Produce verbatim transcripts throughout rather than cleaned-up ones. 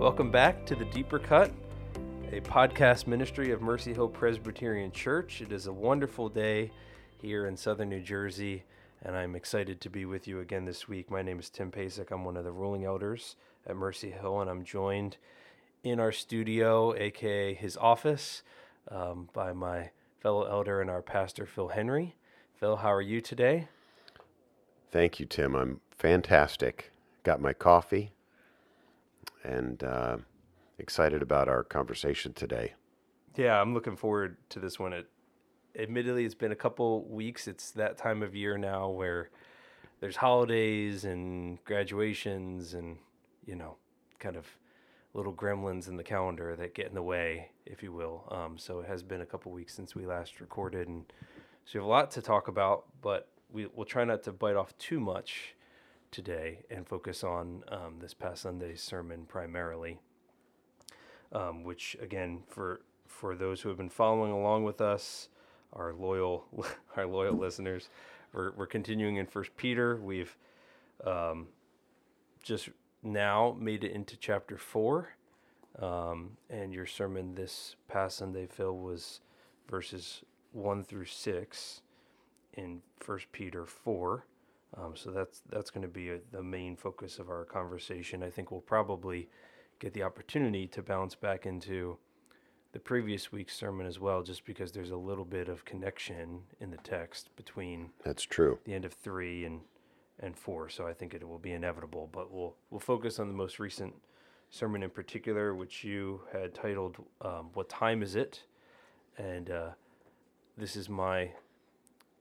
Welcome back to The Deeper Cut, a podcast ministry of Mercy Hill Presbyterian Church. It is a wonderful day here in southern New Jersey, and I'm excited to be with you again this week. My name is Tim Pasek. I'm one of the ruling elders at Mercy Hill, and I'm joined in our studio, aka his office, um, by my fellow elder and our pastor, Phil Henry. Phil, how are you today? Thank you, Tim. I'm fantastic. Got my coffee and uh, excited about our conversation today. Yeah, I'm looking forward to this one. It, admittedly, it's been a couple weeks. It's that time of year now where there's holidays and graduations and, you know, kind of little gremlins in the calendar that get in the way, if you will. Um, so it has been a couple weeks since we last recorded, and so we have a lot to talk about, but we, we'll try not to bite off too much today and focus on um, this past Sunday's sermon primarily, um, which, again, for for those who have been following along with us, our loyal our loyal listeners, we're, we're continuing in First Peter. We've um, just now made it into chapter four, um, and your sermon this past Sunday, Phil, was verses one through six in First Peter four. Um, so that's that's going to be a, the main focus of our conversation. I think we'll probably get the opportunity to bounce back into the previous week's sermon as well, just because there's a little bit of connection in the text between that's true the end of three and and four. So I think it will be inevitable. But we'll we'll focus on the most recent sermon in particular, which you had titled um, "What Time Is It?" and uh, this is my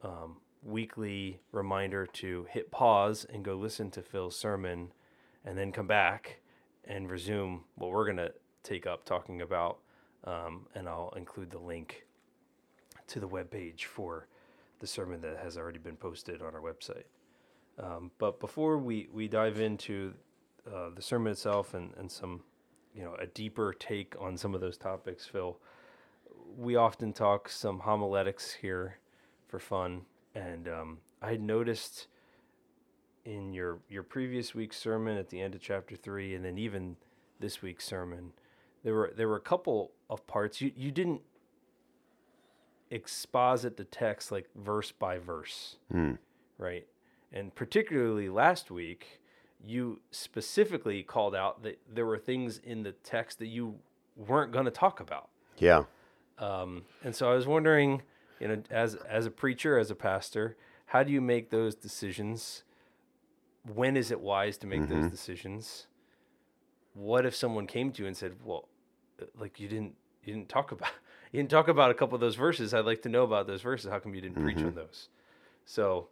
um, weekly reminder to hit pause and go listen to Phil's sermon and then come back and resume what we're going to take up talking about. Um, and I'll include the link to the webpage for the sermon that has already been posted on our website. Um, but before we, we dive into uh, the sermon itself and, and some, you know, a deeper take on some of those topics, Phil, we often talk some homiletics here for fun. And um, I had noticed in your your previous week's sermon at the end of chapter three, and then even this week's sermon, there were there were a couple of parts you you didn't exposit the text like verse by verse, mm. right? And particularly last week, you specifically called out that there were things in the text that you weren't going to talk about. Yeah. Um, and so I was wondering, you know, as as a preacher, as a pastor, how do you make those decisions? When is it wise to make mm-hmm. those decisions? What if someone came to you and said, "Well, like you didn't you didn't talk about you didn't talk about a couple of those verses. I'd like to know about those verses. How come you didn't mm-hmm. preach on those?" So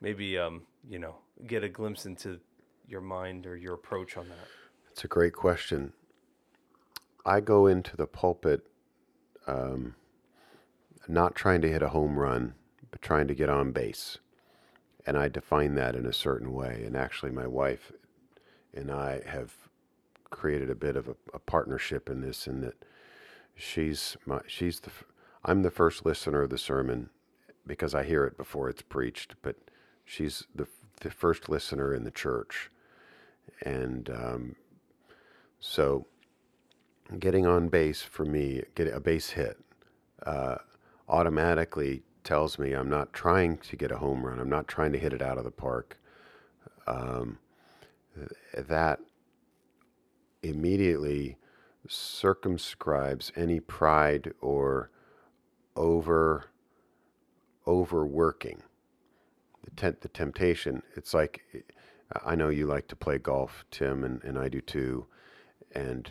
maybe um, you know, get a glimpse into your mind or your approach on that. That's a great question. I go into the pulpit. Um, Not trying to hit a home run, but trying to get on base. And I define that in a certain way. And actually, my wife and I have created a bit of a, a partnership in this, in that she's my, she's the, I'm the first listener of the sermon because I hear it before it's preached, but she's the, the first listener in the church. And um, so getting on base for me, get a base hit, uh, automatically tells me I'm not trying to get a home run. I'm not trying to hit it out of the park. Um, that immediately circumscribes any pride or over overworking. The, temp, the temptation, it's like, I know you like to play golf, Tim, and, and I do too. And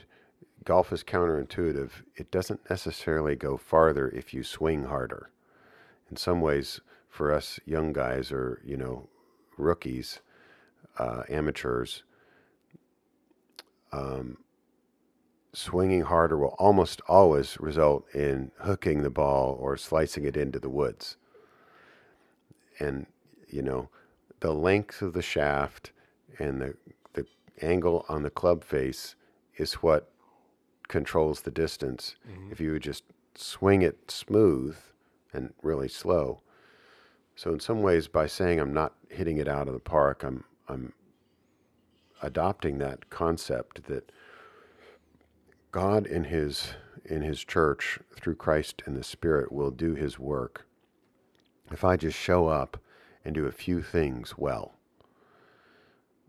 golf is counterintuitive. It doesn't necessarily go farther if you swing harder. In some ways, for us young guys or, you know, rookies, uh, amateurs, um, swinging harder will almost always result in hooking the ball or slicing it into the woods. And, you know, the length of the shaft and the, the angle on the club face is what controls the distance. Mm-hmm. If you would just swing it smooth and really slow. So in some ways, by saying I'm not hitting it out of the park, I'm I'm adopting that concept that God in his in his church through Christ and the Spirit will do his work if I just show up and do a few things well.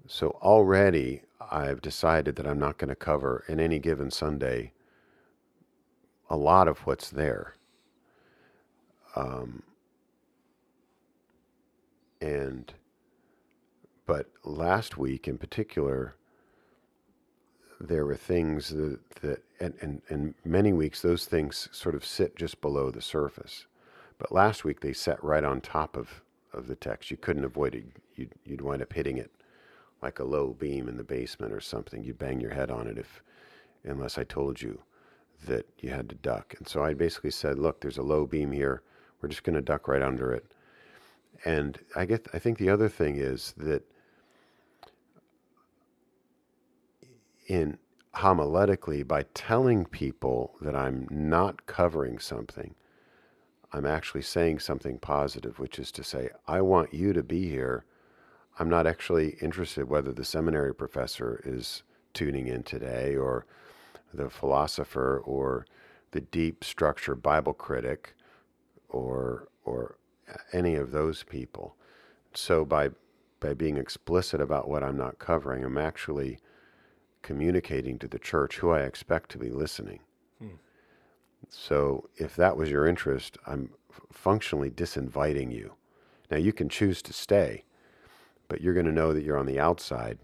So already I've decided that I'm not going to cover in any given Sunday a lot of what's there. Um, and, but last week in particular, there were things that, that and, and, and many weeks, those things sort of sit just below the surface. But last week they sat right on top of, of the text. You couldn't avoid it. You'd, you'd wind up hitting it like a low beam in the basement or something. You'd bang your head on it if, unless I told you that you had to duck. And so I basically said, look, there's a low beam here. We're just going to duck right under it. And I get, I think the other thing is that in homiletically, by telling people that I'm not covering something, I'm actually saying something positive, which is to say, I want you to be here. I'm not actually interested whether the seminary professor is tuning in today or the philosopher or the deep structure Bible critic or or any of those people. So by by being explicit about what I'm not covering, I'm actually communicating to the church who I expect to be listening. Hmm. So if that was your interest, I'm functionally disinviting you. Now you can choose to stay, but you're going to know that you're on the outside,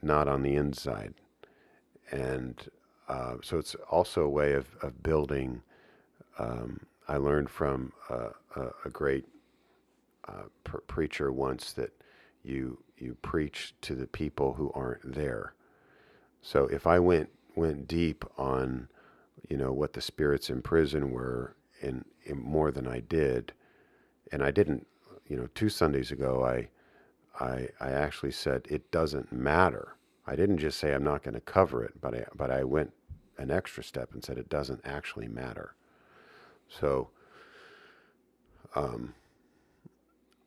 not on the inside. And uh, so it's also a way of, of building. Um, I learned from uh, a, a great uh, pr- preacher once that you you preach to the people who aren't there. So if I went went deep on, you know, what the spirits in prison were, and more than I did, and I didn't, you know, two Sundays ago I. I, I actually said it doesn't matter. I didn't just say I'm not going to cover it, but I, but I went an extra step and said it doesn't actually matter. So um,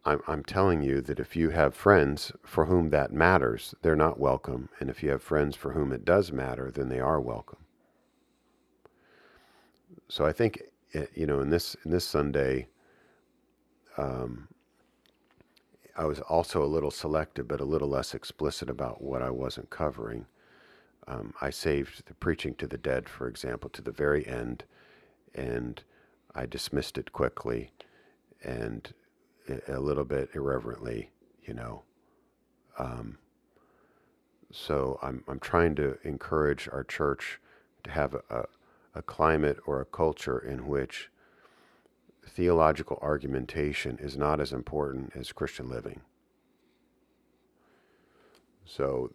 I'm, I'm telling you that if you have friends for whom that matters, they're not welcome. And if you have friends for whom it does matter, then they are welcome. So I think, it, you know, in this in this Sunday, um, I was also a little selective, but a little less explicit about what I wasn't covering. Um, I saved the preaching to the dead, for example, to the very end, and I dismissed it quickly and a little bit irreverently, you know. Um, so I'm I'm trying to encourage our church to have a, a climate or a culture in which theological argumentation is not as important as Christian living. So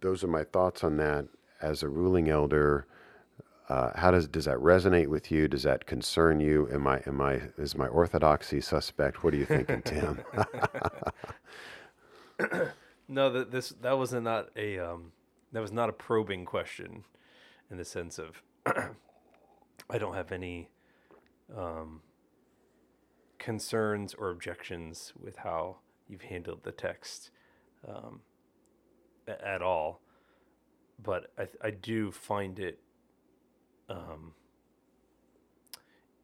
those are my thoughts on that. As a ruling elder, uh, how does does that resonate with you? Does that concern you? Am I am I is my orthodoxy suspect? What are you thinking, Tim? No, that this that was not a um, that was not a probing question, in the sense of I don't have any um, concerns or objections with how you've handled the text um, at all. But I, th- I do find it um,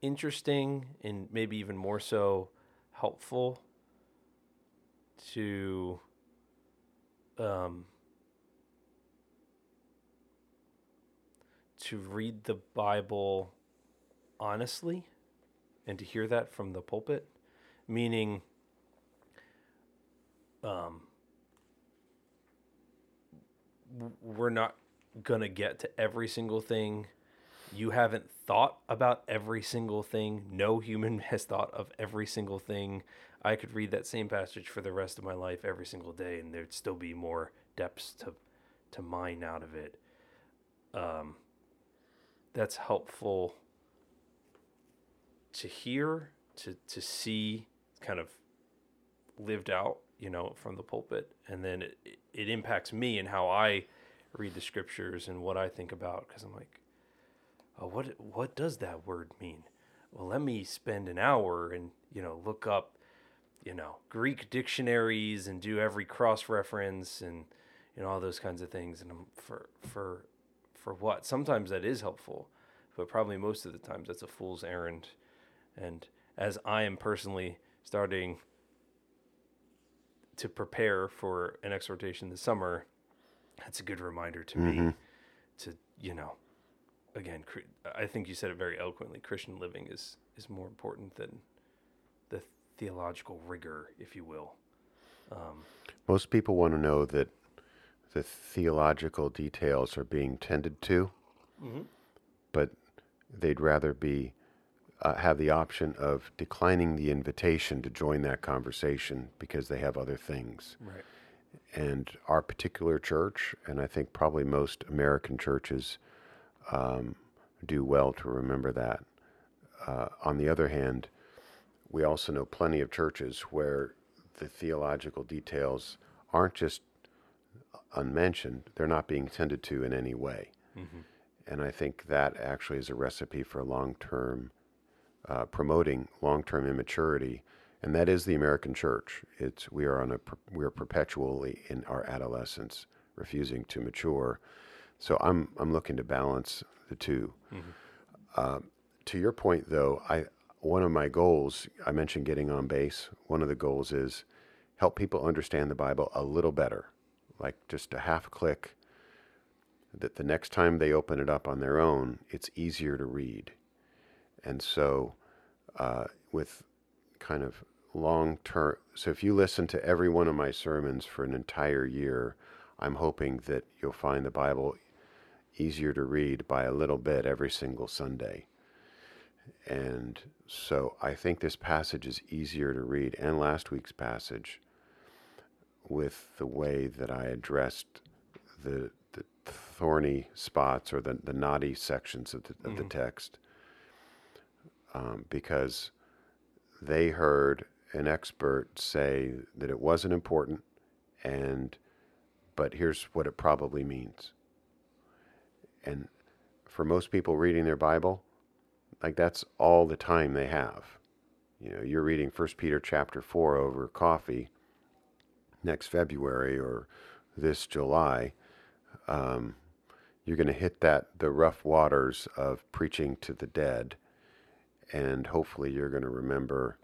interesting, and maybe even more so helpful to um, to read the Bible honestly, and to hear that from the pulpit, meaning um, we're not going to get to every single thing. You haven't thought about every single thing. No human has thought of every single thing. I could read that same passage for the rest of my life every single day, and there'd still be more depths to, to mine out of it. Um, that's helpful to hear, to, to see kind of lived out, you know, from the pulpit. And then it, it impacts me and how I read the scriptures and what I think about. 'Cause I'm like, oh, what, what does that word mean? Well, let me spend an hour and, you know, look up, you know, Greek dictionaries and do every cross reference and, and all those kinds of things. And I'm for, for, for what? Sometimes that is helpful, but probably most of the times that's a fool's errand. And as I am personally starting to prepare for an exhortation this summer, that's a good reminder to mm-hmm. me to, you know, again, I think you said it very eloquently, Christian living is, is more important than the theological rigor, if you will. Um, Most people want to know that the theological details are being tended to, mm-hmm. but they'd rather be uh, have the option of declining the invitation to join that conversation because they have other things. Right. And our particular church, and I think probably most American churches, um, do well to remember that. Uh, on the other hand, we also know plenty of churches where the theological details aren't just unmentioned, they're not being tended to in any way. Mm-hmm. And I think that actually is a recipe for long-term, uh, promoting long-term immaturity. And that is the American church. It's, we are on a, we are perpetually in our adolescence, refusing to mature. So I'm, I'm looking to balance the two. Mm-hmm. Uh, to your point though, I, one of my goals, I mentioned getting on base. One of the goals is help people understand the Bible a little better, like just a half click, that the next time they open it up on their own, it's easier to read. And so uh, with kind of long term, so if you listen to every one of my sermons for an entire year, I'm hoping that you'll find the Bible easier to read by a little bit every single Sunday. And so I think this passage is easier to read, and last week's passage, with the way that I addressed the, the thorny spots or the, the knotty sections of the, of mm-hmm. the text, um, because they heard an expert say that it wasn't important, and but here's what it probably means. And for most people reading their Bible, like that's all the time they have. You know, you're reading First Peter chapter four over coffee next February or this July. Um, you're going to hit that, the rough waters of preaching to the dead. And hopefully you're going to remember,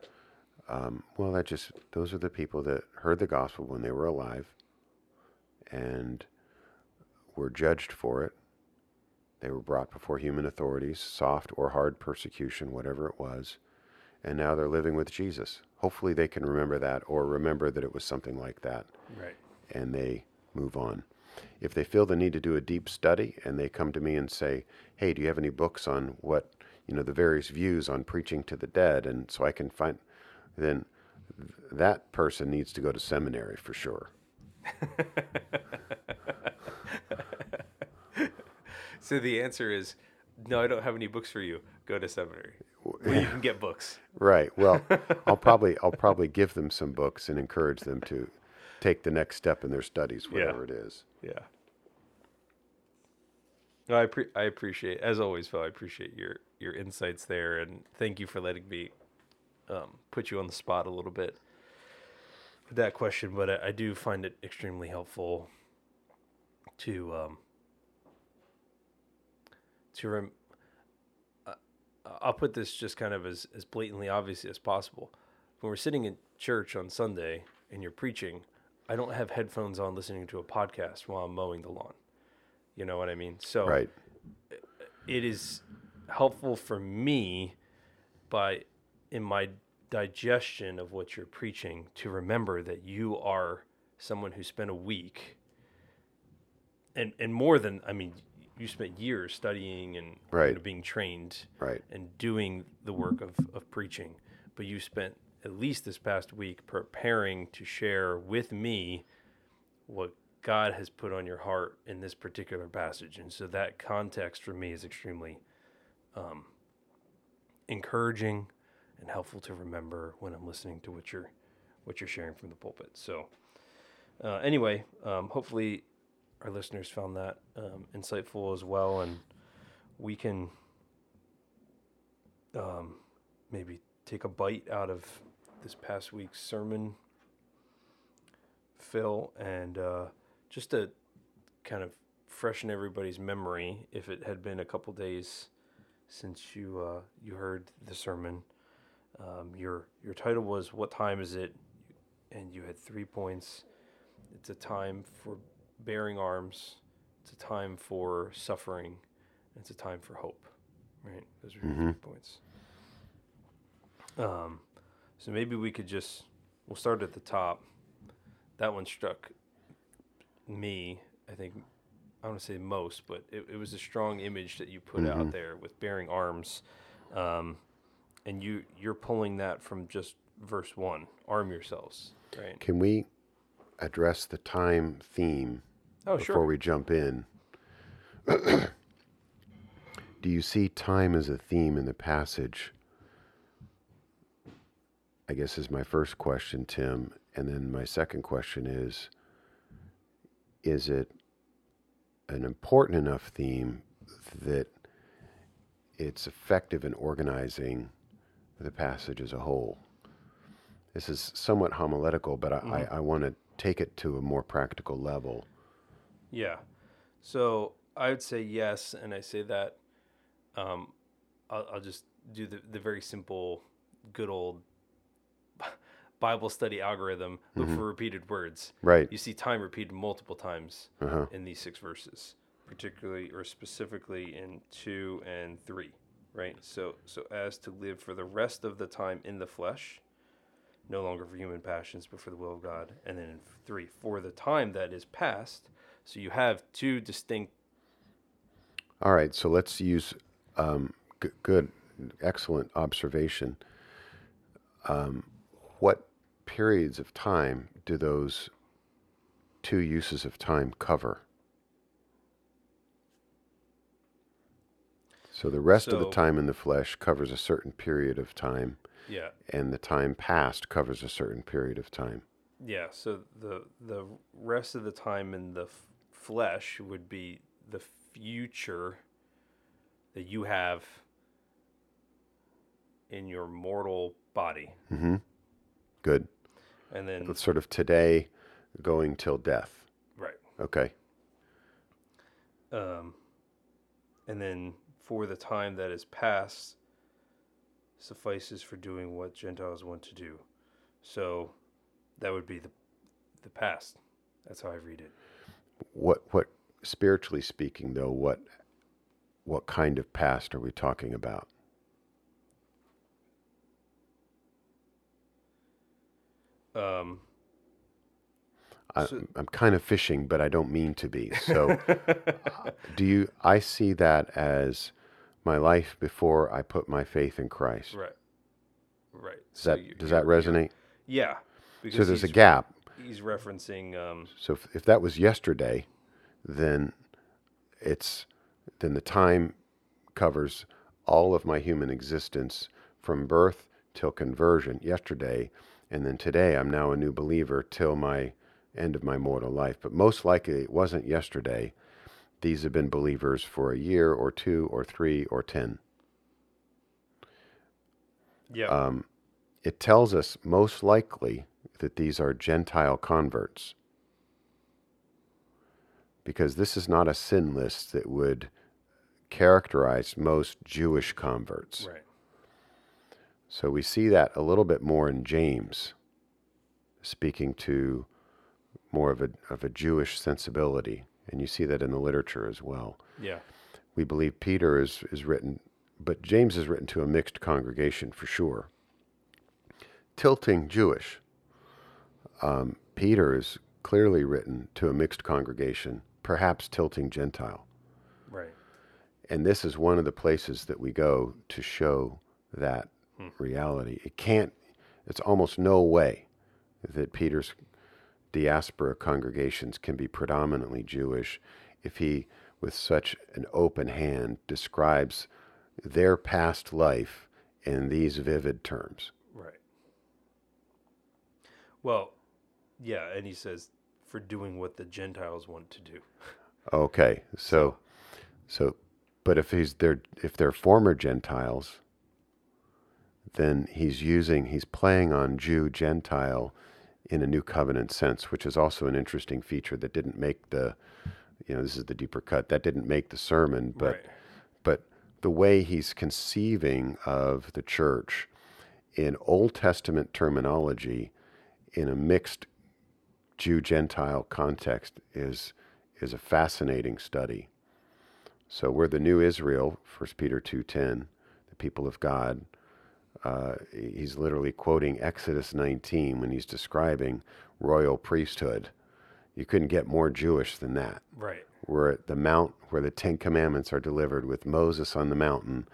um, well, that just, those are the people that heard the gospel when they were alive and were judged for it. They were brought before human authorities, soft or hard persecution, whatever it was, and now they're living with Jesus. Hopefully they can remember that or remember that it was something like that, right? And they move on. If they feel the need to do a deep study and they come to me and say, hey, do you have any books on what, you know, the various views on preaching to the dead, and so I can find, then that person needs to go to seminary for sure. So the answer is, no, I don't have any books for you. Go to seminary. Well, you can get books. Right. Well, I'll probably I'll probably give them some books and encourage them to take the next step in their studies, whatever yeah. it is. Yeah. No, I pre- I appreciate, as always, Phil, I appreciate your, your insights there, and thank you for letting me um, put you on the spot a little bit with that question, but I, I do find it extremely helpful to... Um, To rem- uh, I'll put this just kind of as, as blatantly obvious as possible. When we're sitting in church on Sunday and you're preaching, I don't have headphones on listening to a podcast while I'm mowing the lawn. You know what I mean? So right. It is helpful for me by in my digestion of what you're preaching to remember that you are someone who spent a week and, and more than, I mean... you spent years studying and right. you know, being trained right. and doing the work of, of preaching, but you spent at least this past week preparing to share with me what God has put on your heart in this particular passage. And so that context for me is extremely um, encouraging and helpful to remember when I'm listening to what you're, what you're sharing from the pulpit. So uh, anyway, um, hopefully... our listeners found that um, insightful as well, and we can um, maybe take a bite out of this past week's sermon, Phil, and uh, just to kind of fresh in everybody's memory if it had been a couple days since you uh, you heard the sermon. Um, your your title was "What Time Is It?" and you had three points. It's a time for bearing arms. It's a time for suffering. It's a time for hope. Right? Those are your mm-hmm. three points. Um, so maybe we could just we'll start at the top. That one struck me. I think I don't want to say most, but it, it was a strong image that you put mm-hmm. out there with bearing arms. Um, and you you're pulling that from just verse one. Arm yourselves. Right? Can we address the time theme oh, before sure. we jump in? Do you see time as a theme in the passage? I guess is my first question, Tim. And then my second question is, is it an important enough theme that it's effective in organizing the passage as a whole? This is somewhat homiletical, but I, mm-hmm. I, I want to take it to a more practical level. Yeah. So I would say yes, and I say that um, I'll, I'll just do the, the very simple, good old Bible study algorithm, look mm-hmm. for repeated words. Right. You see time repeated multiple times uh-huh. in these six verses, particularly or specifically in two and three, right? So, so as to live for the rest of the time in the flesh, no longer for human passions, but for the will of God. And then in three, for the time that is past. So you have two distinct. All right. So let's use um, g- good, excellent observation. Um, what periods of time do those two uses of time cover? So the rest so, of the time in the flesh covers a certain period of time. Yeah. And the time past covers a certain period of time. Yeah, so the the rest of the time in the f- flesh would be the future that you have in your mortal body. Mm-hmm. Good. And then it's sort of today going till death. Right. Okay. Um, and then for the time that is past suffices for doing what Gentiles want to do. So that would be the the past. That's how I read it. What what spiritually speaking though, what what kind of past are we talking about? Um I, so, I'm kind of fishing, but I don't mean to be. So do you I see that as my life before I put my faith in Christ. Right. Right. Does, so that, you, does that resonate? Yeah. So there's a gap. He's referencing. Um, so if, if that was yesterday, then it's then the time covers all of my human existence from birth till conversion yesterday, and then today I'm now a new believer till my end of my mortal life. But most likely it wasn't yesterday. These have been believers for a year or two or three or ten. Yeah. Um, it tells us most likely that these are Gentile converts, because this is not a sin list that would characterize most Jewish converts. Right. So we see that a little bit more in James, speaking to more of a of a Jewish sensibility. And you see that in the literature as well. Yeah. We believe Peter is, is written, but James is written to a mixed congregation for sure. Tilting Jewish. Um, Peter is clearly written to a mixed congregation, perhaps tilting Gentile. Right. And this is one of the places that we go to show that hmm. reality. It can't, it's almost no way that Peter's diaspora congregations can be predominantly Jewish if he, with such an open hand, describes their past life in these vivid terms. Right. Well, yeah, and he says, for doing what the Gentiles want to do. Okay, so, so, but if he's their, if they're former Gentiles, then he's using, he's playing on Jew-Gentile in a new covenant sense, which is also an interesting feature that didn't make the you know, this is the deeper cut. That didn't make the sermon, but right. but the way he's conceiving of the church in Old Testament terminology in a mixed Jew-Gentile context is is a fascinating study. So we're the new Israel, First Peter two ten, the people of God. Uh, he's literally quoting Exodus nineteen when he's describing royal priesthood. You couldn't get more Jewish than that. Right. We're at the mount where the Ten Commandments are delivered with Moses on the mountain.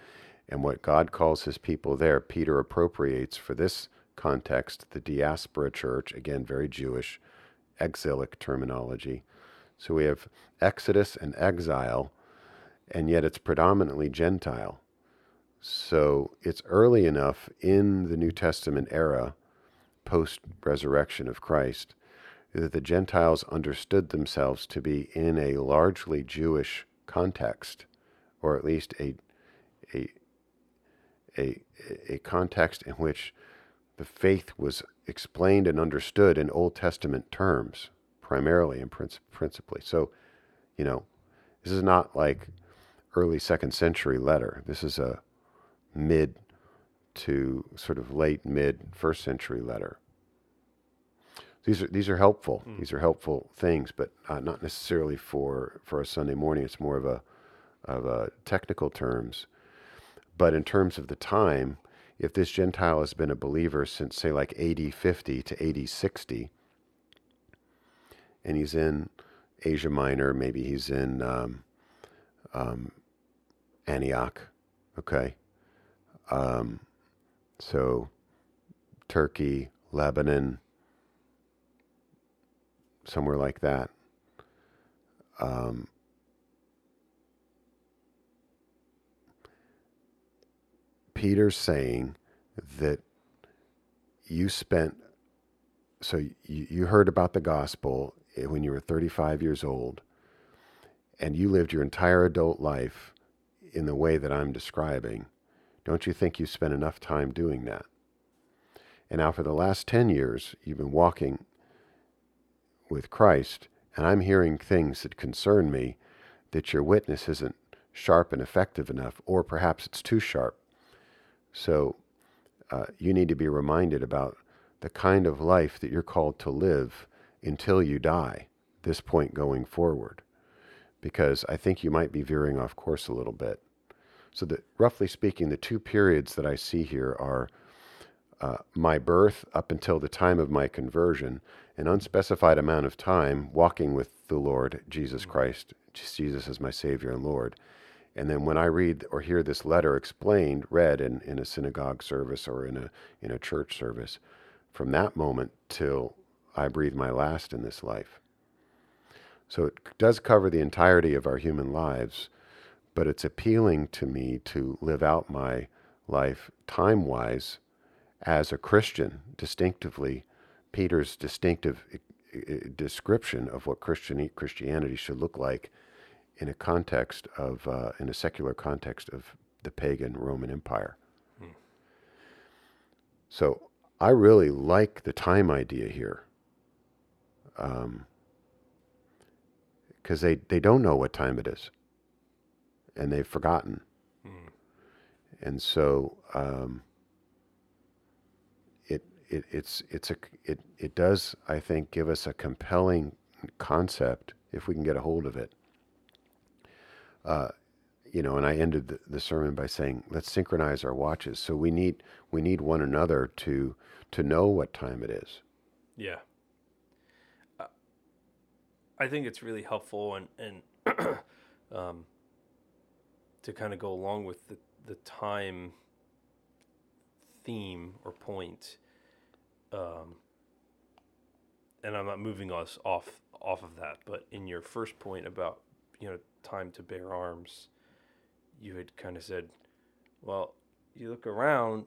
And what God calls his people there, Peter appropriates for this context, the diaspora church, again, very Jewish, exilic terminology. So we have Exodus and exile, and yet it's predominantly Gentile. So it's early enough in the New Testament era, post-resurrection of Christ, that the Gentiles understood themselves to be in a largely Jewish context, or at least a a a, a context in which the faith was explained and understood in Old Testament terms, primarily and princi- principally. So, you know, this is not like early second century letter. This is a mid to sort of late mid first century letter. These are these are helpful. Mm. These are helpful things, but uh, not necessarily for, for a Sunday morning. It's more of a of a technical terms, but in terms of the time, if this Gentile has been a believer since say like A D fifty to A D sixty, and he's in Asia Minor, maybe he's in um, um, Antioch, okay, um, so Turkey, Lebanon, somewhere like that. Um, Peter's saying that you spent, so you, you heard about the gospel when you were thirty-five years old, and you lived your entire adult life in the way that I'm describing. Don't you think you spent enough time doing that? And now for the last ten years, you've been walking with Christ, and I'm hearing things that concern me, that your witness isn't sharp and effective enough, or perhaps it's too sharp. So uh, you need to be reminded about the kind of life that you're called to live until you die, this point going forward, because I think you might be veering off course a little bit. So that, roughly speaking, the two periods that I see here are Uh, my birth up until the time of my conversion, an unspecified amount of time walking with the Lord, Jesus Christ, Jesus as my Savior and Lord. And then when I read or hear this letter explained, read in, in a synagogue service or in a, in a church service, from that moment till I breathe my last in this life. So it does cover the entirety of our human lives, but it's appealing to me to live out my life time-wise as a Christian, distinctively, Peter's distinctive description of what Christian Christianity should look like in a context of, uh, in a secular context of the pagan Roman Empire. Hmm. So I really like the time idea here, um, because they, they don't know what time it is, and they've forgotten. Hmm. And so, um, It, it's it's a it it does, I think, give us a compelling concept if we can get a hold of it. Uh, you know, and I ended the, the sermon by saying, let's synchronize our watches. So we need we need one another to to know what time it is. Yeah, uh, I think it's really helpful and and um, to kind of go along with the the time theme or point. Um, and I'm not moving us off off of that, but in your first point about, you know, time to bear arms, you had kind of said, well, you look around,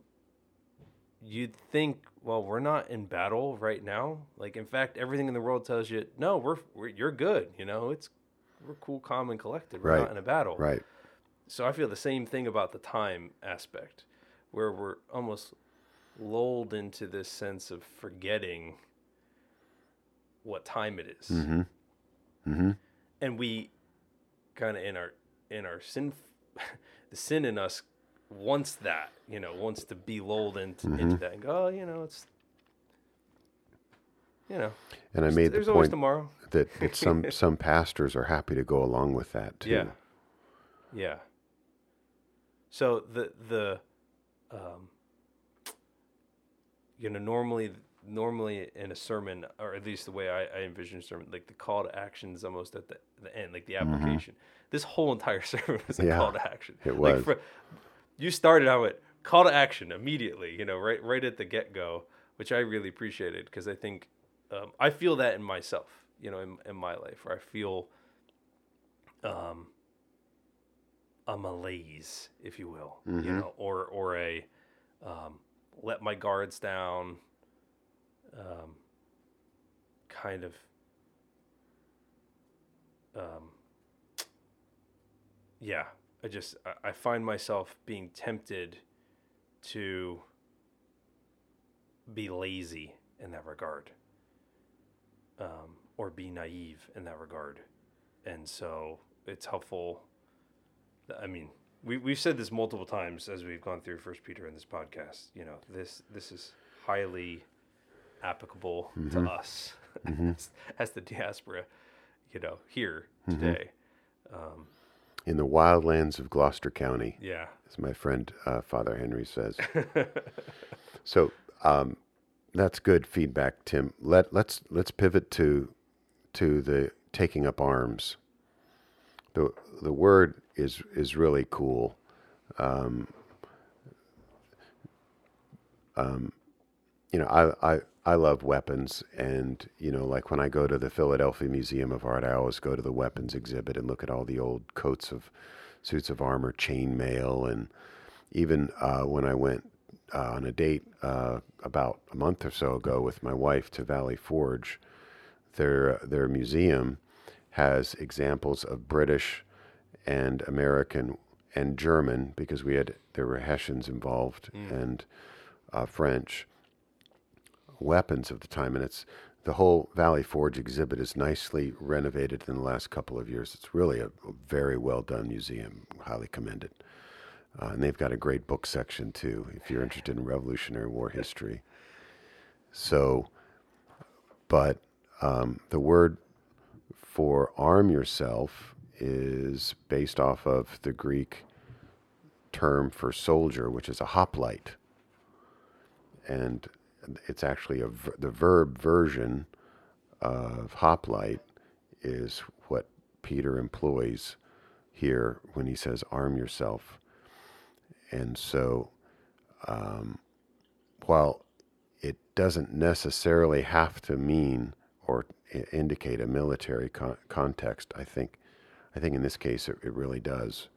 you'd think, well, we're not in battle right now. Like, in fact, everything in the world tells you, no, we're, we're you're good. You know, it's we're cool, calm, and collected. We're right. Not in a battle. Right. So I feel the same thing about the time aspect, where we're almost lulled into this sense of forgetting what time it is. Mm-hmm. Mm-hmm. and we kind of in our in our sin, the sin in us wants that, you know, wants to be lulled into, mm-hmm. into that and go, oh, you know, it's, you know. And I made the point tomorrow. that, that some some pastors are happy to go along with that too. Yeah. Yeah. So the the, um, you know, normally normally in a sermon, or at least the way I, I envision a sermon, like the call to action is almost at the, the end, like the application. Mm-hmm. This whole entire sermon was a yeah, call to action. It was. Like for, you started out with call to action immediately, you know, right right at the get go, which I really appreciated because I think um, I feel that in myself, you know, in, in my life, where I feel um, a malaise, if you will, mm-hmm. you know, or or a um, let my guards down, um, kind of, um, yeah. I just I, I find myself being tempted to be lazy in that regard, um, or be naive in that regard, and so it's helpful. I mean, we we've said this multiple times as we've gone through First Peter in this podcast. You know, this this is highly applicable mm-hmm. to us mm-hmm. as, as the diaspora, you know, here mm-hmm. today. Um, In the wild lands of Gloucester County, yeah, as my friend uh, Father Henry says. So um, that's good feedback, Tim. Let let's let's pivot to to the taking up arms. the The word is is really cool. Um, um, you know, I, I I love weapons, and you know, like when I go to the Philadelphia Museum of Art, I always go to the weapons exhibit and look at all the old coats of suits of armor, chain mail, and even uh, when I went uh, on a date uh, about a month or so ago with my wife to Valley Forge, their their museum has examples of British and American and German, because we had there were Hessians involved mm. and uh, French weapons of the time, and it's the whole Valley Forge exhibit is nicely renovated in the last couple of years. It's really a, a very well done museum, highly commended, uh, and they've got a great book section too if you're interested in Revolutionary War history. So but um, the word for arm yourself is based off of the Greek term for soldier, which is a hoplite, and it's actually a the verb version of hoplite is what Peter employs here when he says arm yourself. And so um, while it doesn't necessarily have to mean or indicate a military con- context, I think I think in this case it, it really does,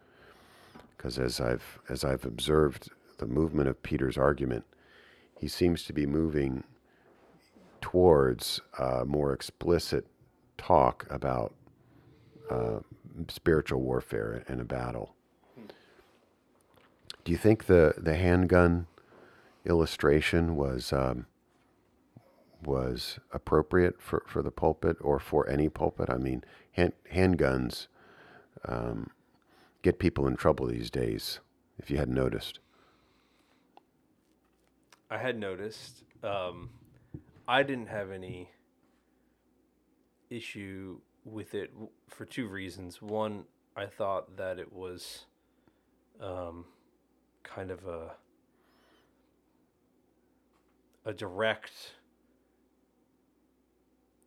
because as I've as I've observed the movement of Peter's argument, he seems to be moving towards uh, more explicit talk about uh, spiritual warfare and a battle. Do you think the, the handgun illustration was um, was appropriate for, for the pulpit or for any pulpit? I mean, hand, handguns um, get people in trouble these days, if you hadn't noticed. I had noticed. Um, I didn't have any issue with it for two reasons. One, I thought that it was um, kind of a a direct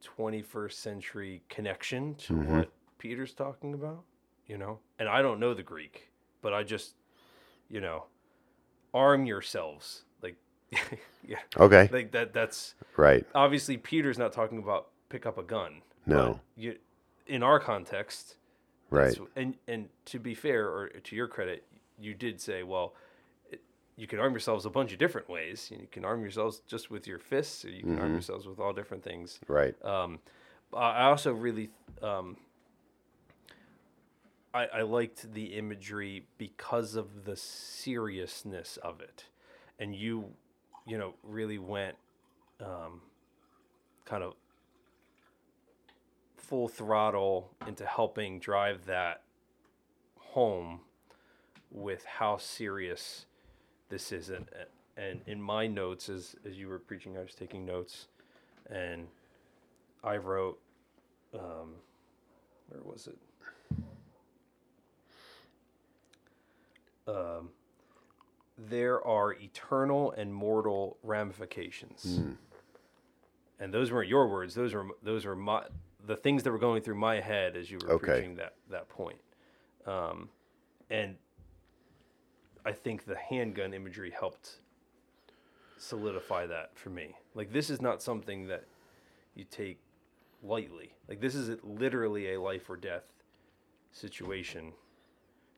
twenty-first century connection to mm-hmm. what Peter's talking about, you know. And I don't know the Greek, but I just, you know, arm yourselves. Yeah. Okay. Like that. That's right. Obviously, Peter's not talking about pick up a gun. No. You, in our context, right. And and to be fair, or to your credit, you did say, well, it, you can arm yourselves a bunch of different ways. You can arm yourselves just with your fists, or you can mm-hmm. arm yourselves with all different things. Right. Um, I also really, um, I I liked the imagery because of the seriousness of it, and you. you know, really went um, kind of full throttle into helping drive that home with how serious this is. And, and in my notes, as, as you were preaching, I was taking notes, and I wrote, um, where was it? Um, there are eternal and mortal ramifications. Mm. And those weren't your words. Those were those were my the things that were going through my head as you were okay. preaching that that point. Um, and I think the handgun imagery helped solidify that for me. Like, this is not something that you take lightly. Like, this is literally a life or death situation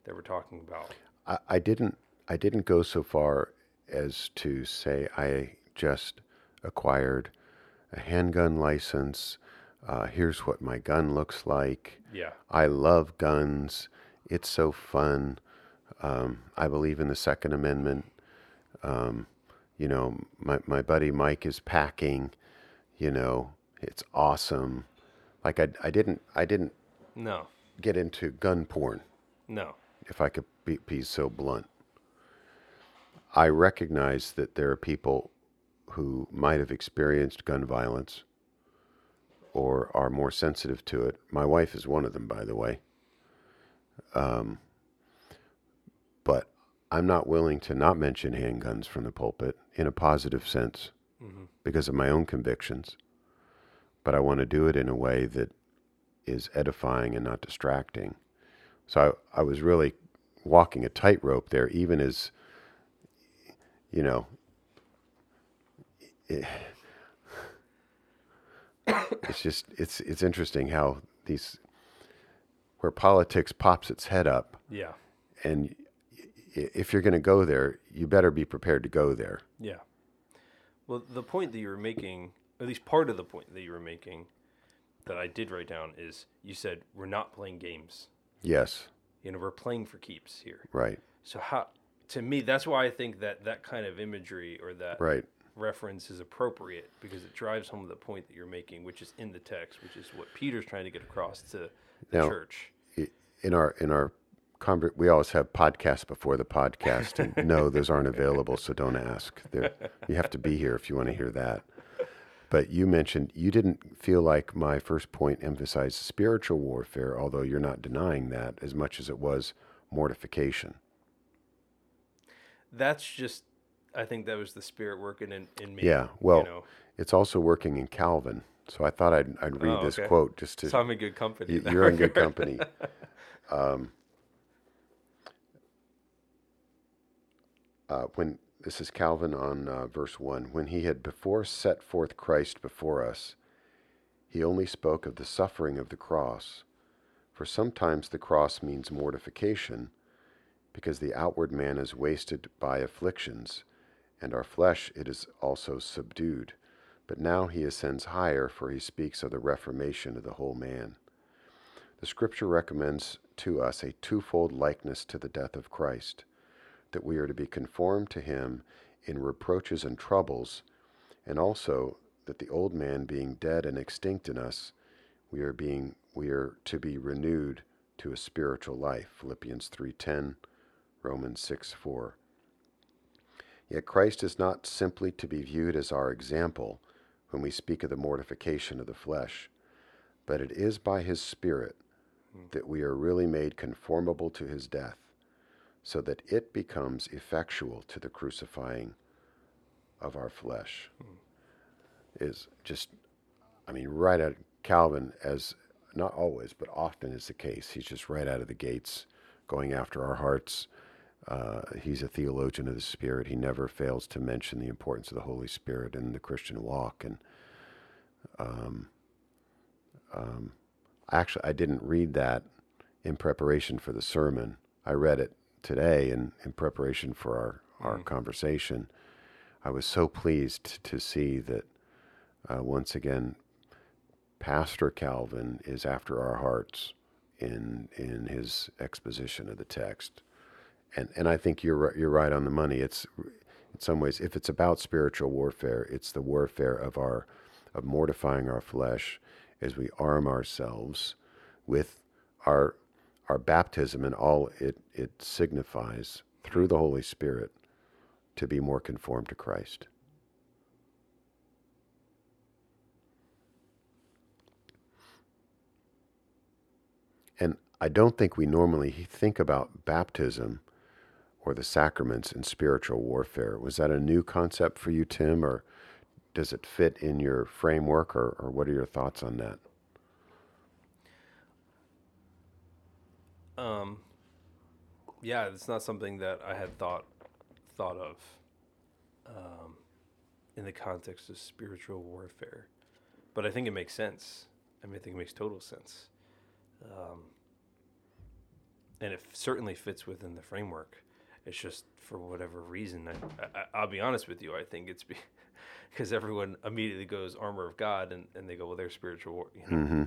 that we're talking about. I, I didn't I didn't go so far as to say I just acquired a handgun license, uh, here's what my gun looks like. Yeah. I love guns. It's so fun. Um, I believe in the Second Amendment. Um, you know, my, my buddy Mike is packing, you know, it's awesome. Like, I, I didn't, I didn't no. get into gun porn. No. If I could be, be so blunt. I recognize that there are people who might have experienced gun violence or are more sensitive to it. My wife is one of them, by the way. Um, but I'm not willing to not mention handguns from the pulpit in a positive sense mm-hmm. because of my own convictions. But I want to do it in a way that is edifying and not distracting. So I, I was really walking a tightrope there, even as, you know, it's just it's it's interesting how these where politics pops its head up. Yeah. And if you're going to go there, you better be prepared to go there. Yeah. Well, the point that you were making, at least part of the point that you were making, that I did write down is you said we're not playing games. Yes. You know, we're playing for keeps here. Right. So how to me that's why I think that that kind of imagery or that right. reference is appropriate, because it drives home the point that you're making, which is in the text, which is what Peter's trying to get across to the now, church. In our in our conver- we always have podcasts before the podcast, and no, those aren't available, so don't ask. They're, you have to be here if you want to hear that. But you mentioned you didn't feel like my first point emphasized spiritual warfare, although you're not denying that, as much as it was mortification. That's just. I think that was the Spirit working in, in me. Yeah, well, you know. It's also working in Calvin. So I thought I'd, I'd read oh, okay. this quote just to... So I'm in good company. You, you're in good company. Um, uh, when this is Calvin on uh, verse one. When he had before set forth Christ before us, he only spoke of the suffering of the cross. For sometimes the cross means mortification, because the outward man is wasted by afflictions, and our flesh it is also subdued. But now he ascends higher, for he speaks of the reformation of the whole man. The Scripture recommends to us a twofold likeness to the death of Christ, that we are to be conformed to him in reproaches and troubles, and also that the old man being dead and extinct in us, we are being we are to be renewed to a spiritual life. Philippians three ten, Romans six four. Yet Christ is not simply to be viewed as our example when we speak of the mortification of the flesh, but it is by his Spirit that we are really made conformable to his death, so that it becomes effectual to the crucifying of our flesh. Mm. Is just, I mean, right out of Calvin, as not always, but often is the case. He's just right out of the gates going after our hearts. Uh, he's a theologian of the Spirit. He never fails to mention the importance of the Holy Spirit in the Christian walk. And um, um, actually, I didn't read that in preparation for the sermon. I read it today in, in preparation for our, our mm-hmm. conversation. I was so pleased to see that uh, once again, Pastor Calvin is after our hearts in in his exposition of the text. And and I think you're you're right on the money. It's in some ways, if it's about spiritual warfare, it's the warfare of our of mortifying our flesh as we arm ourselves with our our baptism and all it, it signifies through the Holy Spirit to be more conformed to Christ. And I don't think we normally think about baptism or the sacraments in spiritual warfare. Was that a new concept for you, Tim, or does it fit in your framework, or, or what are your thoughts on that? Um, yeah, it's not something that I had thought thought of um, in the context of spiritual warfare, but I think it makes sense. I mean, I think it makes total sense. Um, and it certainly fits within the framework. It's just, for whatever reason, I, I, I'll be honest with you, I think it's because everyone immediately goes armor of God, and, and they go, well, they're spiritual war, you know, mm-hmm.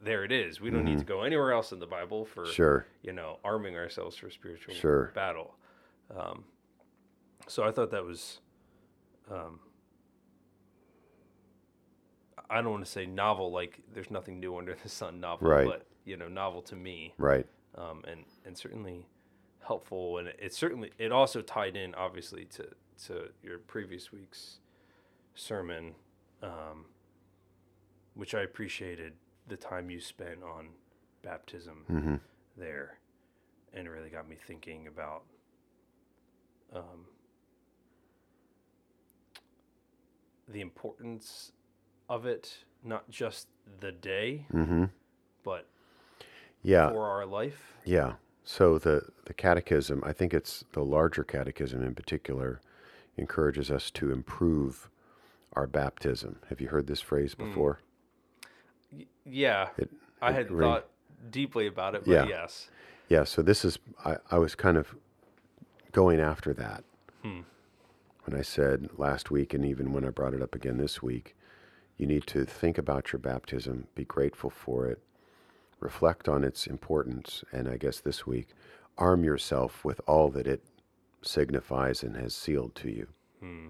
There it is. We don't mm-hmm. need to go anywhere else in the Bible for, sure. you know, arming ourselves for spiritual sure. battle. Um, so I thought that was, um, I don't want to say novel, like there's nothing new under the sun novel, right. but, you know, novel to me. Right. Um, and, and certainly helpful. And it, it certainly, it also tied in obviously to, to your previous week's sermon, um, which I appreciated the time you spent on baptism mm-hmm. there, and it really got me thinking about, um, the importance of it, not just the day, mm-hmm. but yeah. for our life. Yeah. So the, the catechism, I think it's the larger catechism in particular, encourages us to improve our baptism. Have you heard this phrase before? Mm. Y- yeah. It, I it had re- thought deeply about it, but yeah. yes. Yeah. So this is, I, I was kind of going after that hmm. when I said last week, and even when I brought it up again this week, you need to think about your baptism, be grateful for it, reflect on its importance, and I guess this week, arm yourself with all that it signifies and has sealed to you. Hmm.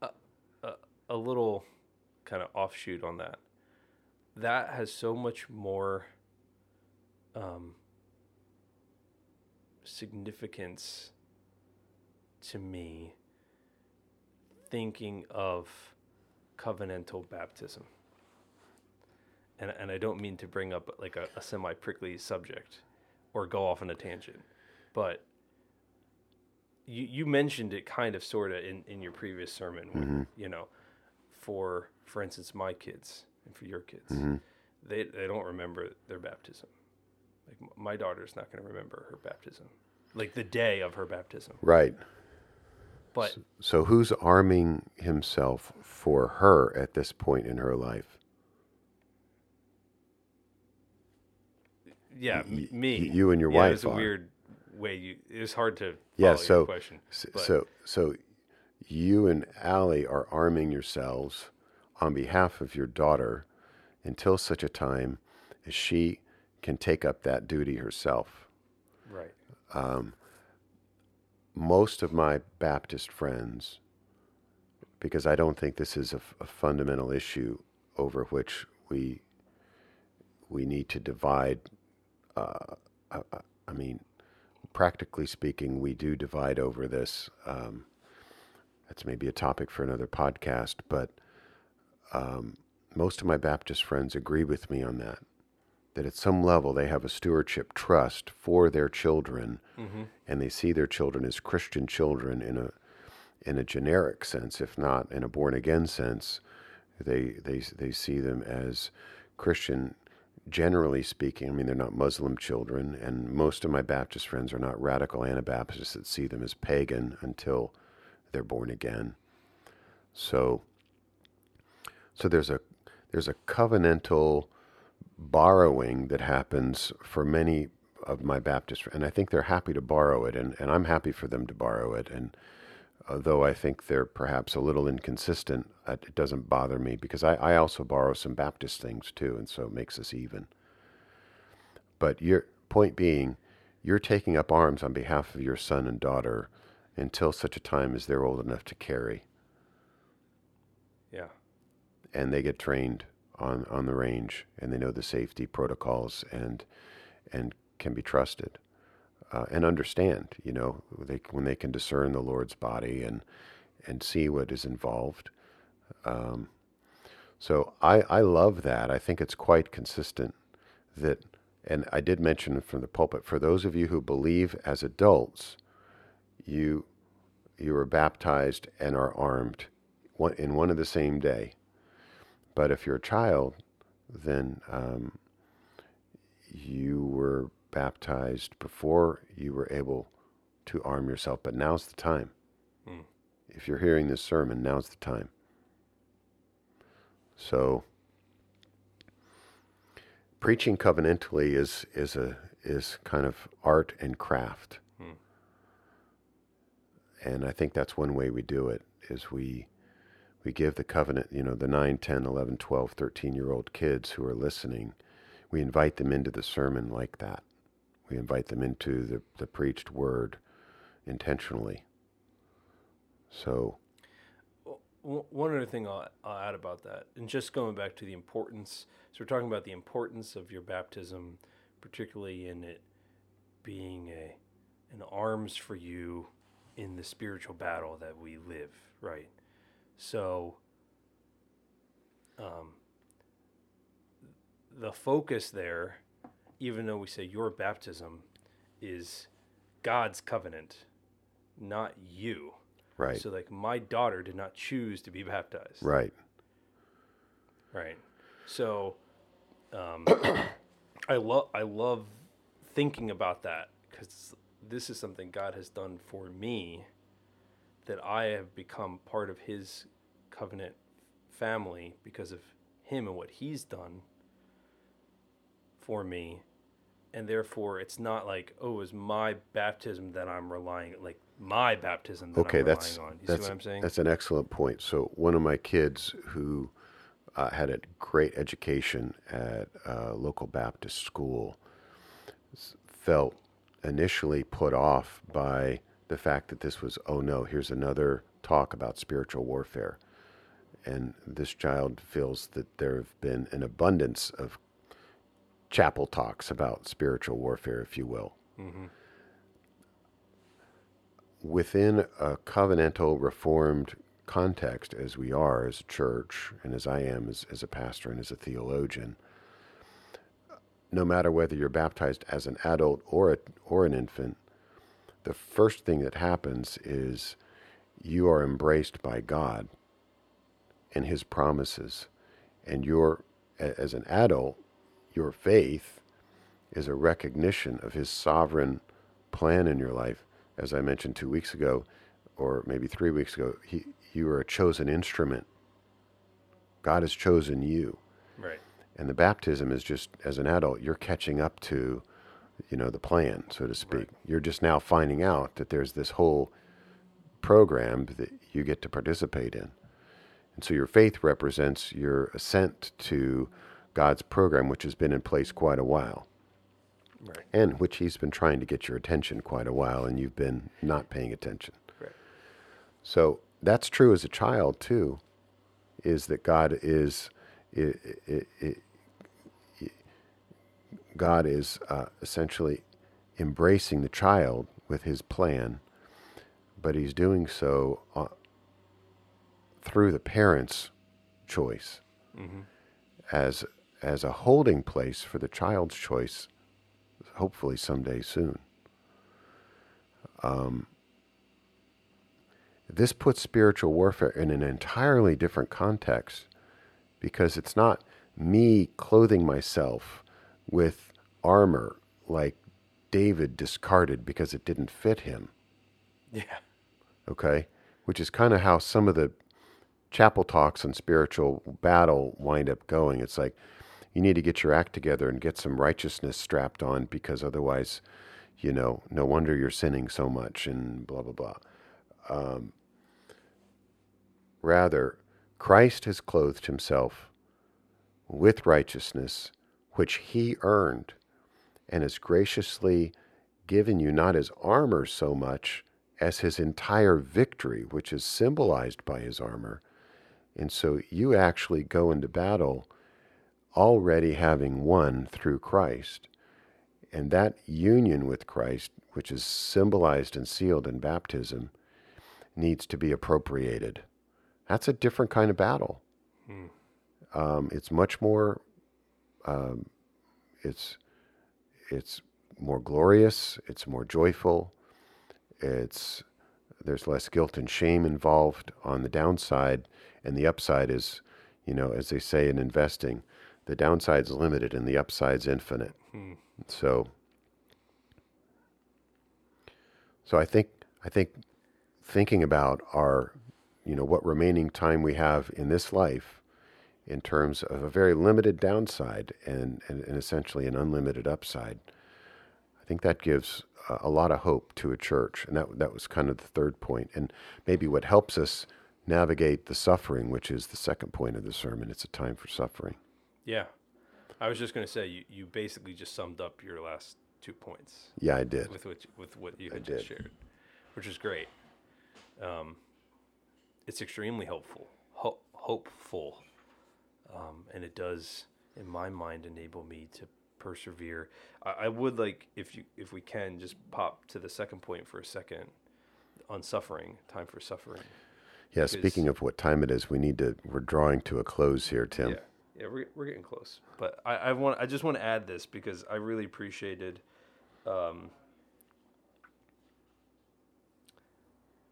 Uh, uh, a little kind of offshoot on that. That has so much more um, significance to me, thinking of covenantal baptism. And and I don't mean to bring up like a, a semi-prickly subject or go off on a tangent, but you you mentioned it kind of sort of in, in your previous sermon, when, mm-hmm. you know, for, for instance, my kids and for your kids, mm-hmm. they, they don't remember their baptism. Like my daughter's not going to remember her baptism, like the day of her baptism. Right. But so who's arming himself for her at this point in her life? Yeah, y- me. Y- you and your yeah, wife. It's a weird way. You, it's hard to follow yeah, so, your question. But. So, so you and Allie are arming yourselves on behalf of your daughter until such a time as she can take up that duty herself. Right. Um, most of my Baptist friends, because I don't think this is a, f- a fundamental issue over which we we need to divide. Uh, I, I mean, practically speaking, we do divide over this. Um, that's maybe a topic for another podcast, but um, most of my Baptist friends agree with me on that, that at some level they have a stewardship trust for their children, mm-hmm. and they see their children as Christian children in a in a generic sense, if not in a born-again sense. They they they see them as Christian, generally speaking. I mean, they're not Muslim children, and most of my Baptist friends are not radical Anabaptists that see them as pagan until they're born again. So so there's a there's a covenantal borrowing that happens for many of my Baptist, and I think they're happy to borrow it, and, and I'm happy for them to borrow it, and although I think they're perhaps a little inconsistent, it doesn't bother me, because I, I also borrow some Baptist things too, and so it makes us even. But your point being, you're taking up arms on behalf of your son and daughter until such a time as they're old enough to carry. Yeah. and they get trained on, on the range, and they know the safety protocols and and can be trusted uh, and understand. You know, they, when they can discern the Lord's body and and see what is involved. Um, so I I love that. I think it's quite consistent that. And I did mention from the pulpit, for those of you who believe as adults, you you are baptized and are armed one, in one of the same day. But if you're a child, then um, you were baptized before you were able to arm yourself. But now's the time. Mm. If you're hearing this sermon, now's the time. So... preaching covenantally is is a is kind of art and craft, hmm. and I think that's one way we do it is we we give the covenant, you know, the nine, ten, eleven, twelve, thirteen year old kids who are listening, we invite them into the sermon like that. We invite them into the, the preached word intentionally. So one other thing I'll, I'll add about that, and just going back to the importance, so we're talking about the importance of your baptism, particularly in it being a an arms for you in the spiritual battle that we live, right? So um, the focus there, even though we say your baptism, is God's covenant, not you. Right. So, like, my daughter did not choose to be baptized. Right. Right. So, um, I love I love thinking about that, because this is something God has done for me, that I have become part of His covenant family because of Him and what He's done for me, and therefore it's not like, oh, it was my baptism that I'm relying like. my baptism that okay, I'm that's, relying on. You that's, see what I'm saying? That's an excellent point. So one of my kids who uh, had a great education at a local Baptist school felt initially put off by the fact that this was, oh no, here's another talk about spiritual warfare. And this child feels that there have been an abundance of chapel talks about spiritual warfare, if you will. Mm-hmm. Within a covenantal reformed context, as we are as a church and as I am as, as a pastor and as a theologian, no matter whether you're baptized as an adult or a, or an infant, the first thing that happens is you are embraced by God and His promises, and your as an adult, your faith is a recognition of His sovereign plan in your life. As I mentioned two weeks ago, or maybe three weeks ago, he, you are a chosen instrument. God has chosen you. Right. And the baptism is just, as an adult, you're catching up to, you know, the plan, so to speak. Right. You're just now finding out that there's this whole program that you get to participate in. And so your faith represents your assent to God's program, which has been in place quite a while. Right. And which He's been trying to get your attention quite a while, and you've been not paying attention. Right. So that's true as a child too, is that God is, it, it, it, it, God is uh, essentially embracing the child with His plan, but He's doing so uh, through the parent's choice, mm-hmm. as as a holding place for the child's choice. Hopefully someday soon. Um, this puts spiritual warfare in an entirely different context, because it's not me clothing myself with armor like David discarded because it didn't fit him. Yeah. Okay? Which is kind of how some of the chapel talks and spiritual battle wind up going. It's like, you need to get your act together and get some righteousness strapped on, because otherwise, you know, no wonder you're sinning so much and blah, blah, blah. Um, rather, Christ has clothed Himself with righteousness, which He earned, and has graciously given you not His armor so much as His entire victory, which is symbolized by His armor, And so you actually go into battle already having won through Christ. And that union with Christ, which is symbolized and sealed in baptism, needs to be appropriated. That's a different kind of battle. Hmm. Um, it's much more, um, it's it's more glorious, it's more joyful, it's there's less guilt and shame involved on the downside, and the upside is, you know, as they say in investing, the downside's limited and the upside's infinite. Hmm. So, so I think I think thinking about our, you know, what remaining time we have in this life, in terms of a very limited downside and and, and essentially an unlimited upside, I think that gives a, a lot of hope to a church, and that that was kind of the third point, and maybe what helps us navigate the suffering, which is the second point of the sermon. It's a time for suffering. Yeah. I was just going to say, you, you basically just summed up your last two points. Yeah, I did. With, which, with what you had just shared, which is great. Um, it's extremely helpful, ho- hopeful, um, and it does, in my mind, enable me to persevere. I, I would like, if you, if we can, just pop to the second point for a second on suffering, time for suffering. Yeah, because, speaking of what time it is, we need to, we're drawing to a close here, Tim. Yeah. Yeah, we're we're getting close, but I, I want I just want to add this because I really appreciated um,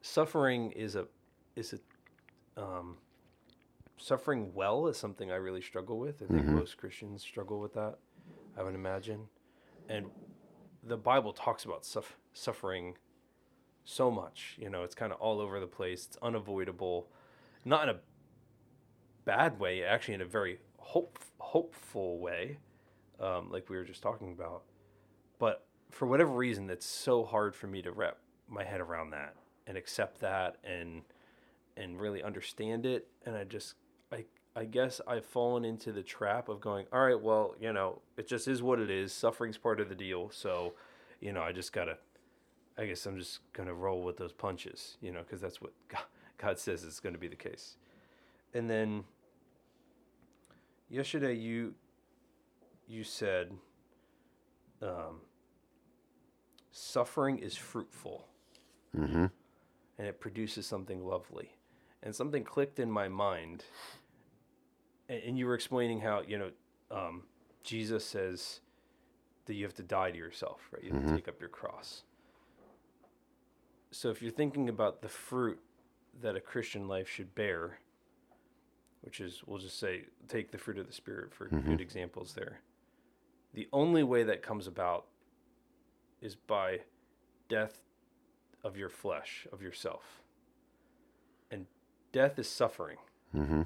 suffering is a is a um, suffering well is something I really struggle with. I think mm-hmm. most Christians struggle with that, I would imagine, and the Bible talks about suf- suffering so much. You know, it's kind of all over the place. It's unavoidable, not in a bad way, actually, in a very Hope, hopeful way, um, like we were just talking about. But for whatever reason, that's so hard for me to wrap my head around that and accept that and and really understand it. And I just, I I guess I've fallen into the trap of going, all right, well, you know, it just is what it is. Suffering's part of the deal. So, you know, I just gotta, I guess I'm just gonna roll with those punches, you know, because that's what God, God says is going to be the case. And then yesterday, you you said um, suffering is fruitful, mm-hmm. and it produces something lovely. And something clicked in my mind. And, and you were explaining how, you know, um, Jesus says that you have to die to yourself, right? You have mm-hmm. to take up your cross. So if you're thinking about the fruit that a Christian life should bear, which is, we'll just say, take the fruit of the Spirit for mm-hmm. good examples there. The only way that comes about is by death of your flesh, of yourself. And death is suffering. Mm-hmm.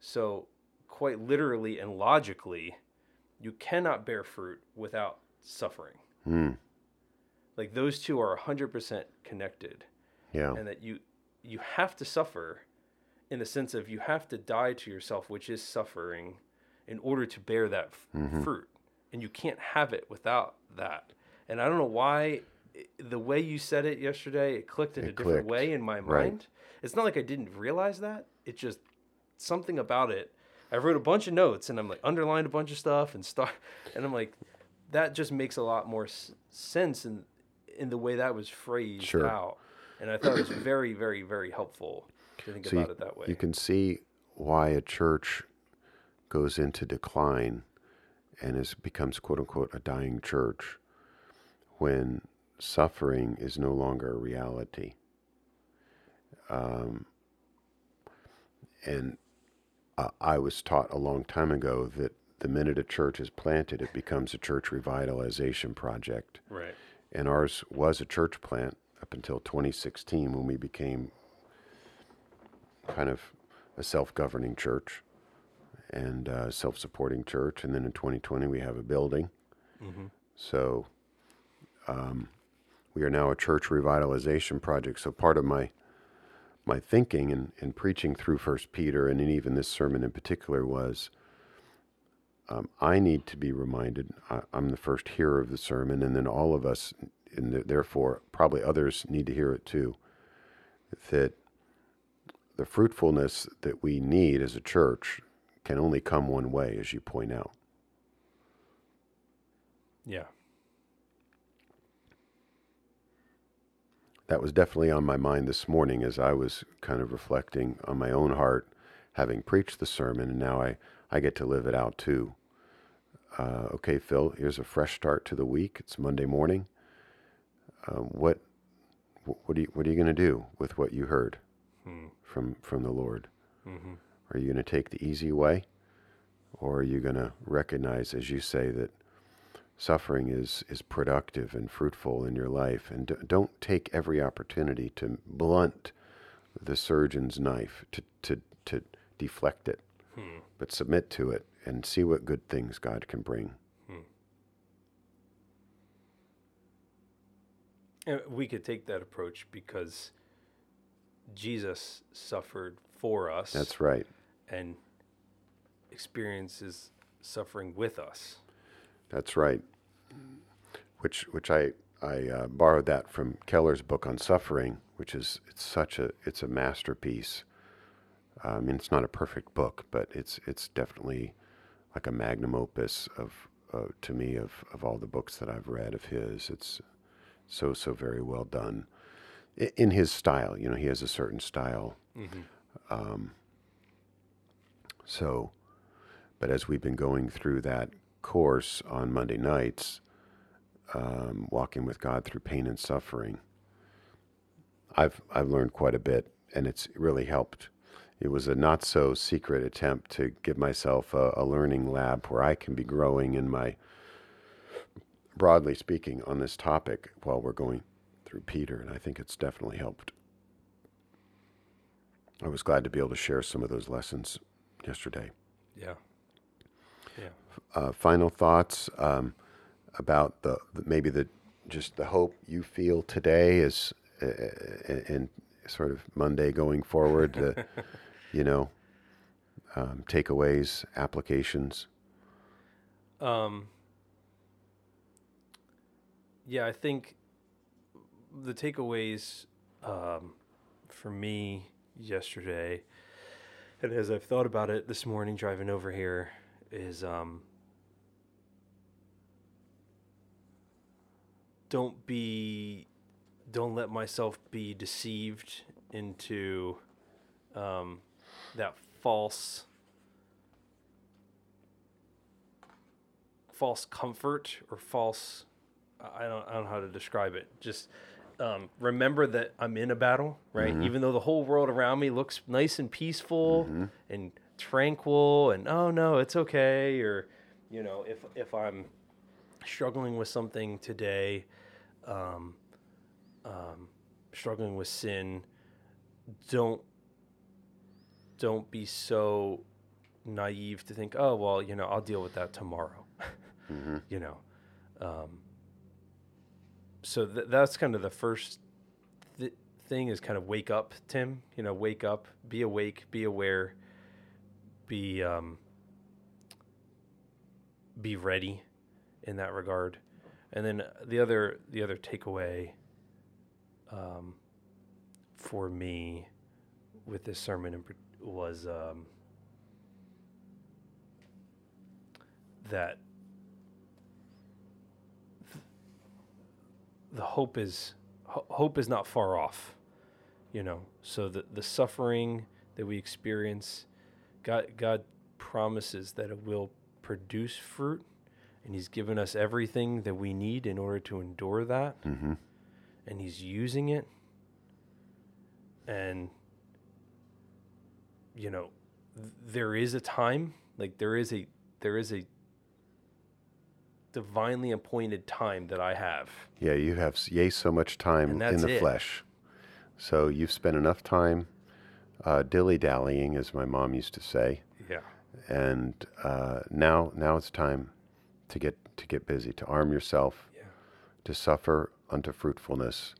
So quite literally and logically, you cannot bear fruit without suffering. Mm. Like those two are one hundred percent connected. Yeah. And that you you have to suffer, in the sense of you have to die to yourself, which is suffering, in order to bear that f- mm-hmm. fruit. And you can't have it without that. And I don't know why, the way you said it yesterday, it clicked in it a clicked. different way in my mind. Right. It's not like I didn't realize that. It just, something about it. I wrote a bunch of notes and I'm like, underlined a bunch of stuff and start, and I'm like, that just makes a lot more s- sense in, in the way that was phrased sure. out. And I thought it was very, very, very helpful. Think so about you, it that way. You can see why a church goes into decline and is becomes quote unquote a dying church when suffering is no longer a reality. Um, and uh, I was taught a long time ago that the minute a church is planted, it becomes a church revitalization project. Right. And ours was a church plant up until twenty sixteen when we became kind of a self-governing church and uh, self-supporting church, and then in twenty twenty we have a building. Mm-hmm. So um, we are now a church revitalization project. So part of my my thinking and, and preaching through First Peter and even this sermon in particular was um, I need to be reminded. I, I'm the first hearer of the sermon, and then all of us, and therefore probably others need to hear it too. That the fruitfulness that we need as a church can only come one way, as you point out. Yeah. That was definitely on my mind this morning as I was kind of reflecting on my own heart, having preached the sermon, and now I, I get to live it out too. Uh, okay, Phil, here's a fresh start to the week. It's Monday morning. Uh, what what are you, what are you going to do with what you heard hmm. from from the Lord? Mm-hmm. Are you going to take the easy way, or are you going to recognize, as you say, that suffering is, is productive and fruitful in your life, and d- don't take every opportunity to blunt the surgeon's knife, to to, to deflect it, hmm. but submit to it and see what good things God can bring. Hmm. We could take that approach because Jesus suffered for us. That's right. And experiences suffering with us. That's right. Which which I I uh, borrowed that from Keller's book on suffering, which is it's such a it's a masterpiece. I mean, it's not a perfect book, but it's it's definitely like a magnum opus of uh, to me of, of all the books that I've read of his. It's so so very well done I, in his style. You know, he has a certain style. Mm-hmm. Um, so, but as we've been going through that course on Monday nights, um, walking with God through pain and suffering, I've I've learned quite a bit, and it's really helped. It was a not so secret attempt to give myself a, a learning lab where I can be growing in my, broadly speaking, on this topic while we're going through Peter, and I think it's definitely helped. I was glad to be able to share some of those lessons yesterday. Yeah. Yeah. Uh, final thoughts um, about the, the maybe the just the hope you feel today is uh, and, and sort of Monday going forward. The, you know, um, takeaways, applications. Um. Yeah, I think the takeaways um, for me yesterday, and as I've thought about it this morning driving over here, is um, don't be, don't let myself be deceived into um, that false, false comfort or false. I don't, I don't know how to describe it. Just um, remember that I'm in a battle, right? Mm-hmm. Even though the whole world around me looks nice and peaceful mm-hmm. and tranquil and oh no, it's okay, or you know, if if I'm struggling with something today, um, um, struggling with sin, don't don't be so naive to think, oh well, you know, I'll deal with that tomorrow. Mm-hmm. You know, um, so th- that's kind of the first th- thing is kind of wake up, Tim. You know, wake up, be awake, be aware. Be um, be ready in that regard, and then the other the other takeaway um, for me with this sermon was um, that the hope is ho- hope is not far off, you know. So the the suffering that we experience, God, God promises that it will produce fruit, and he's given us everything that we need in order to endure that, mm-hmm. and he's using it. And, you know, th- there is a time, like there is a there is a divinely appointed time that I have. Yeah, you have, yay, so much time in the it. flesh. So you've spent enough time Uh, dilly-dallying, as my mom used to say. Yeah. And uh, now, now it's time to get to get busy, to arm yourself, yeah. to suffer unto fruitfulness.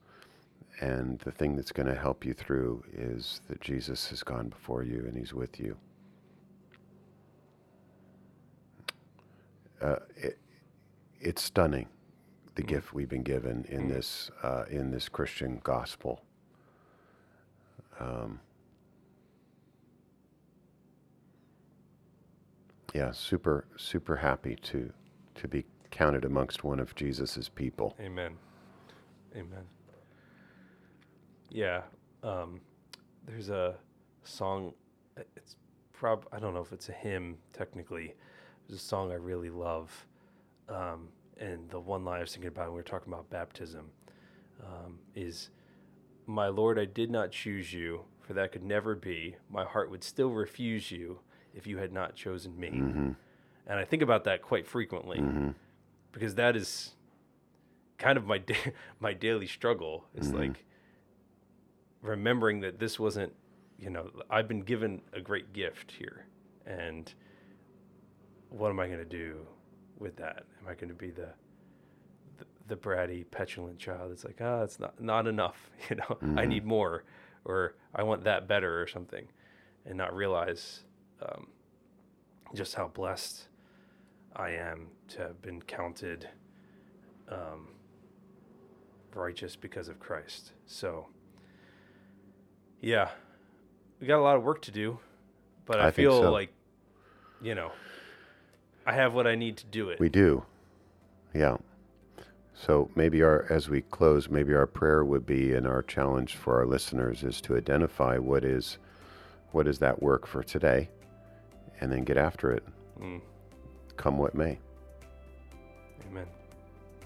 And the thing that's going to help you through is that Jesus has gone before you and he's with you. Uh, it, it's stunning, the mm. gift we've been given in mm. this uh, in this Christian gospel. Um. Yeah, super, super happy to to be counted amongst one of Jesus's people. Amen. Amen. Yeah, um, there's a song. It's prob I don't know if it's a hymn technically. There's a song I really love, um, and the one line I was thinking about when we were talking about baptism um, is, "My Lord, I did not choose you, for that could never be. My heart would still refuse you if you had not chosen me." Mm-hmm. And I think about that quite frequently, mm-hmm. because that is kind of my da- my daily struggle. It's mm-hmm. like remembering that this wasn't, you know, I've been given a great gift here, and what am I going to do with that? Am I going to be the, the the bratty, petulant child that's like, ah, oh, it's not not enough, you know? Mm-hmm. I need more, or I want that better, or something, and not realize um, just how blessed I am to have been counted um, righteous because of Christ. So, yeah, we got a lot of work to do, but I, I feel so. like, you know, I have what I need to do it. We do, yeah. So maybe our, as we close, maybe our prayer would be, and our challenge for our listeners is to identify what is, what is that work for today, and then get after it, mm. come what may. Amen.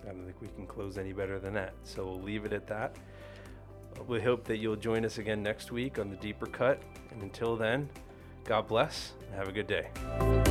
I don't think we can close any better than that. So we'll leave it at that. We hope that you'll join us again next week on The Deeper Cut. And until then, God bless and have a good day.